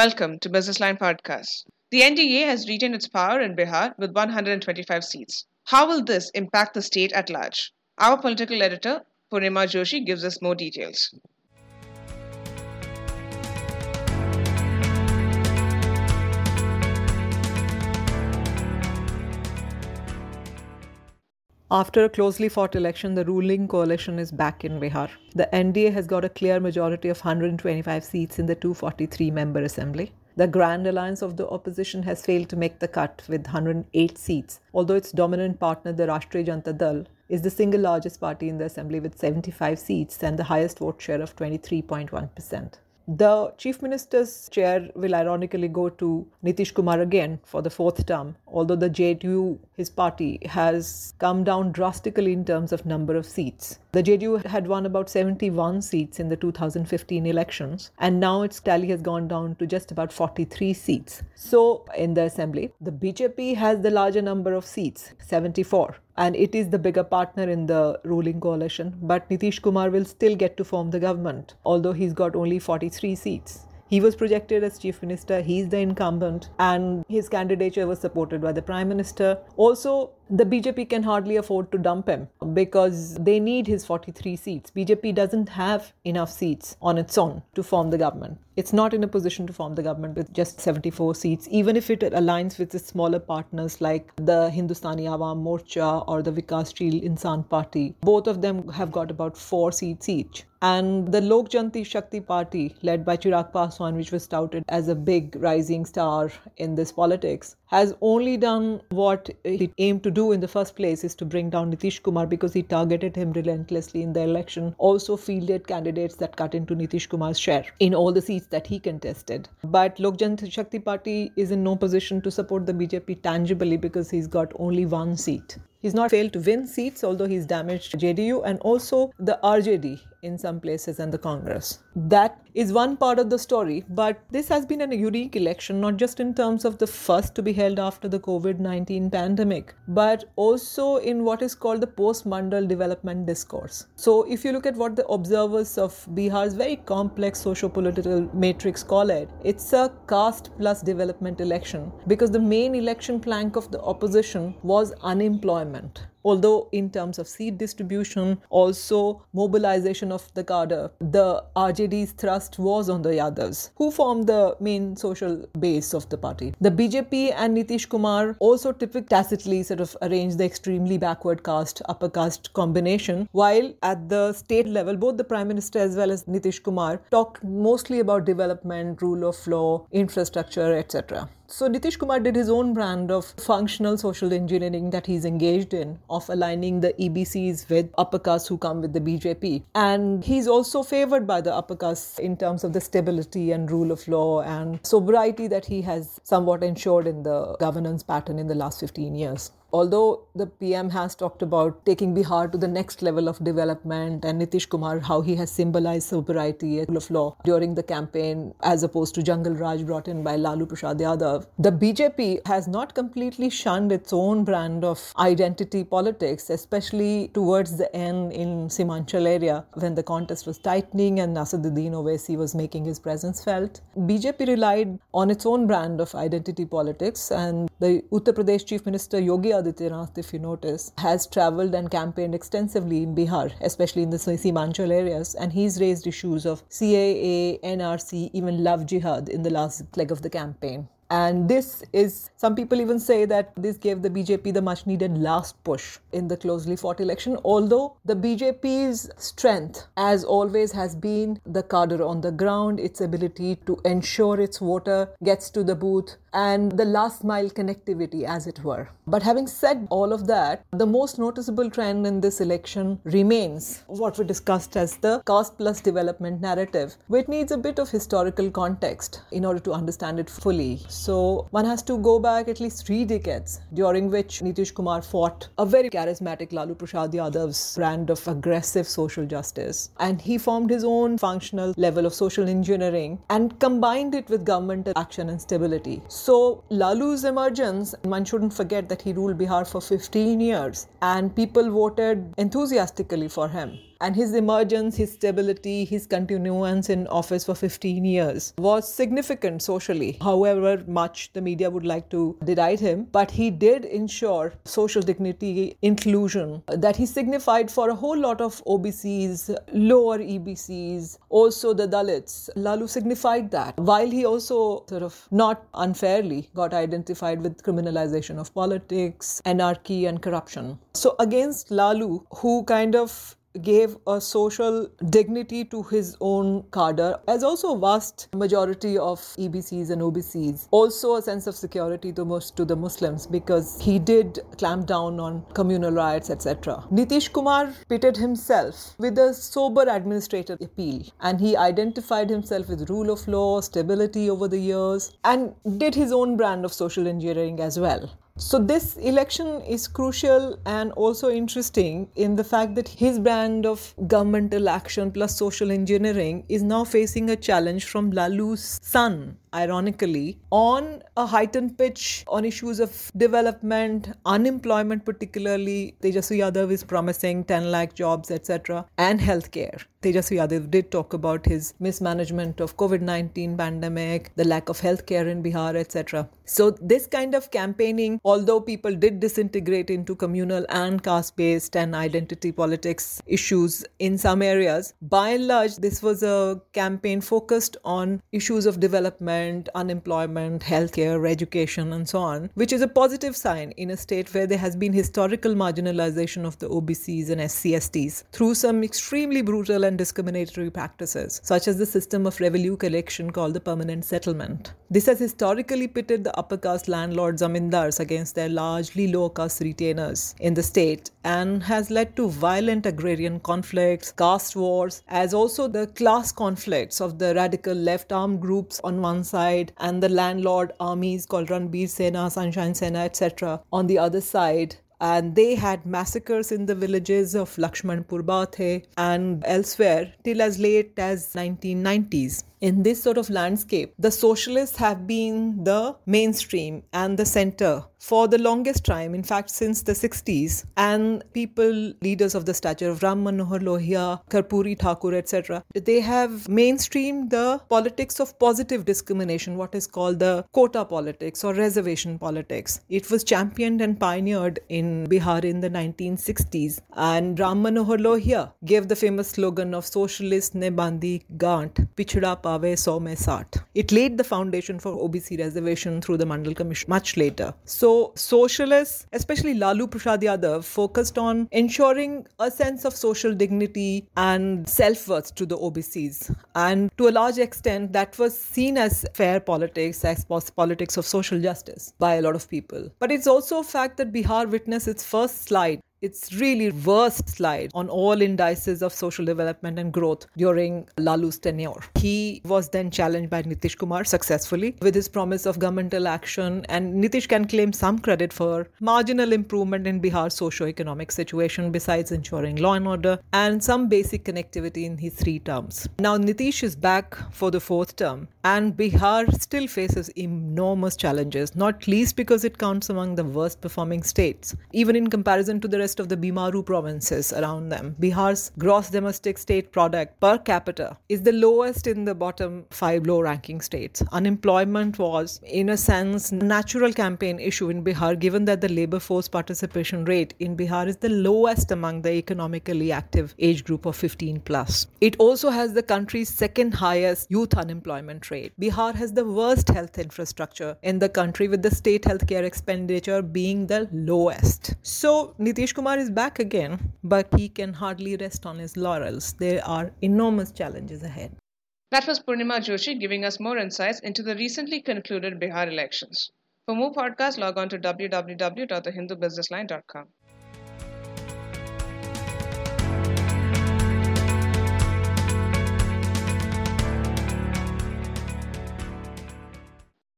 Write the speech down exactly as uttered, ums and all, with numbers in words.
Welcome to BusinessLine Podcast. The N D A has retained its power in Bihar with one hundred twenty-five seats. How will this impact the state at large? Our political editor, Poornima Josi, gives us more details. After a closely fought election, the ruling coalition is back in Bihar. The N D A has got a clear majority of one hundred twenty-five seats in the two hundred forty-three member assembly. The Grand Alliance of the opposition has failed to make the cut with one hundred eight seats, although its dominant partner, the Rashtriya Janata Dal, is the single largest party in the assembly with seventy-five seats and the highest vote share of twenty-three point one percent. The Chief Minister's chair will ironically go to Nitish Kumar again for the fourth term, although the J D U, his party, has come down drastically in terms of number of seats. The J D U had won about seventy-one seats in the two thousand fifteen elections, and now its tally has gone down to just about forty-three seats. So, in the assembly, the B J P has the larger number of seats, seventy-four. And it is the bigger partner in the ruling coalition, but Nitish Kumar will still get to form the government, although he's got only forty-three seats. He was projected as chief minister, he's the incumbent, and his candidature was supported by the prime minister. Also, the B J P can hardly afford to dump him because they need his forty-three seats. B J P doesn't have enough seats on its own to form the government. It's not in a position to form the government with just seventy-four seats, even if it aligns with its smaller partners like the Hindustani Awam Morcha or the Vikasheel Insan Party. Both of them have got about four seats each. And the Lok Janshakti Party, led by Chirag Paswan, which was touted as a big rising star in this politics, has only done what it aimed to do in the first place, is to bring down Nitish Kumar because he targeted him relentlessly in the election, also fielded candidates that cut into Nitish Kumar's share in all the seats that he contested. But Lok Janshakti Party is in no position to support the B J P tangibly because he's got only one seat. He's not failed to win seats, although he's damaged J D U and also the R J D in some places and the Congress. That is one part of the story, but this has been a unique election, not just in terms of the first to be held after the covid nineteen pandemic, but also in what is called the post-Mandal development discourse. So if you look at what the observers of Bihar's very complex socio-political matrix call it, it's a caste plus development election because the main election plank of the opposition was unemployment. Although in terms of seat distribution, also mobilization of the cadre, the R J D's thrust was on the Yadavs, who formed the main social base of the party. The B J P and Nitish Kumar also typically tacitly sort of arranged the extremely backward caste, upper caste combination, while at the state level, both the Prime Minister as well as Nitish Kumar talked mostly about development, rule of law, infrastructure, et cetera. So Nitish Kumar did his own brand of functional social engineering that he's engaged in, of aligning the E B Cs with upper caste who come with the B J P. And he's also favoured by the upper caste in terms of the stability and rule of law and sobriety that he has somewhat ensured in the governance pattern in the last fifteen years. Although the P M has talked about taking Bihar to the next level of development, and Nitish Kumar, how he has symbolized sobriety and rule of law during the campaign as opposed to Jungle Raj brought in by Lalu Prasad Yadav, the B J P has not completely shunned its own brand of identity politics, especially towards the end in Simanchal area when the contest was tightening and Nasaruddin Owaisi was making his presence felt. B J P relied on its own brand of identity politics, and the Uttar Pradesh Chief Minister Yogi Adityanath, if you notice, has travelled and campaigned extensively in Bihar, especially in the Simanchal areas, and he's raised issues of C A A, N R C, even love jihad in the last leg of the campaign. And this is, some people even say that this gave the B J P the much needed last push in the closely fought election. Although the B J P's strength, as always, has been the cadre on the ground, its ability to ensure its voter gets to the booth, and the last mile connectivity, as it were. But having said all of that, the most noticeable trend in this election remains what we discussed as the caste plus development narrative, which needs a bit of historical context in order to understand it fully. So one has to go back at least three decades, during which Nitish Kumar fought a very charismatic Lalu Prasad Yadav's brand of aggressive social justice. And he formed his own functional level of social engineering and combined it with government action and stability. So Lalu's emergence, one shouldn't forget that he ruled Bihar for fifteen years and people voted enthusiastically for him. And his emergence, his stability, his continuance in office for fifteen years was significant socially, however much the media would like to deride him. But he did ensure social dignity, inclusion, that he signified for a whole lot of O B Cs, lower E B Cs, also the Dalits. Lalu signified that, while he also sort of not unfairly got identified with criminalization of politics, anarchy and corruption. So against Lalu, who kind of gave a social dignity to his own cadre, as also a vast majority of E B Cs and O B Cs. Also a sense of security to, most, to the Muslims, because he did clamp down on communal riots, et cetera. Nitish Kumar pitted himself with a sober administrative appeal, and he identified himself with rule of law, stability over the years, and did his own brand of social engineering as well. So this election is crucial and also interesting in the fact that his brand of governmental action plus social engineering is now facing a challenge from Lalu's son, ironically, on a heightened pitch on issues of development, unemployment particularly. Tejashwi Yadav is promising ten lakh jobs, et cetera, and healthcare. Tejashwi Yadav did talk about his mismanagement of covid nineteen pandemic, the lack of healthcare in Bihar, et cetera. So this kind of campaigning, although people did disintegrate into communal and caste-based and identity politics issues in some areas, by and large, this was a campaign focused on issues of development, unemployment, healthcare, education, and so on, which is a positive sign in a state where there has been historical marginalization of the O B Cs and S C S Ts through some extremely brutal and discriminatory practices, such as the system of revenue collection called the permanent settlement. This has historically pitted the upper caste landlords, Zamindars, against their largely lower caste retainers in the state, and has led to violent agrarian conflicts, caste wars, as also the class conflicts of the radical left arm groups on one side and the landlord armies called Ranbir Sena, Sunshine Sena, et cetera on the other side. And they had massacres in the villages of Lakshmanpur Bathe and elsewhere till as late as nineteen nineties. In this sort of landscape, the socialists have been the mainstream and the center for the longest time, in fact, since the sixties. And people, leaders of the stature of Ram Manohar Lohia, Karpuri Thakur, et cetera, they have mainstreamed the politics of positive discrimination, what is called the quota politics or reservation politics. It was championed and pioneered in Bihar in the nineteen sixties. And Ram Manohar Lohia gave the famous slogan of socialist ne bandi gaant, pichhda pa it laid the foundation for O B C reservation through the Mandal Commission much later. So socialists, especially Lalu Prasad Yadav, focused on ensuring a sense of social dignity and self-worth to the O B Cs. And to a large extent, that was seen as fair politics, as politics of social justice by a lot of people. But it's also a fact that Bihar witnessed its first slide. It's really worst slide on all indices of social development and growth during Lalu's tenure. He was then challenged by Nitish Kumar successfully with his promise of governmental action, and Nitish can claim some credit for marginal improvement in Bihar's socio-economic situation besides ensuring law and order and some basic connectivity in his three terms. Now Nitish is back for the fourth term, and Bihar still faces enormous challenges, not least because it counts among the worst performing states, even in comparison to the rest of the Bimaru provinces around them. Bihar's gross domestic state product per capita is the lowest in the bottom five low-ranking states. Unemployment was, in a sense, natural campaign issue in Bihar, given that the labor force participation rate in Bihar is the lowest among the economically active age group of fifteen plus. It also has the country's second highest youth unemployment rate. Bihar has the worst health infrastructure in the country, with the state healthcare expenditure being the lowest. So Nitish Kumar is back again, but he can hardly rest on his laurels. There are enormous challenges ahead. That was Poornima Joshi giving us more insights into the recently concluded Bihar elections. For more podcasts, log on to w w w dot the hindu business line dot com.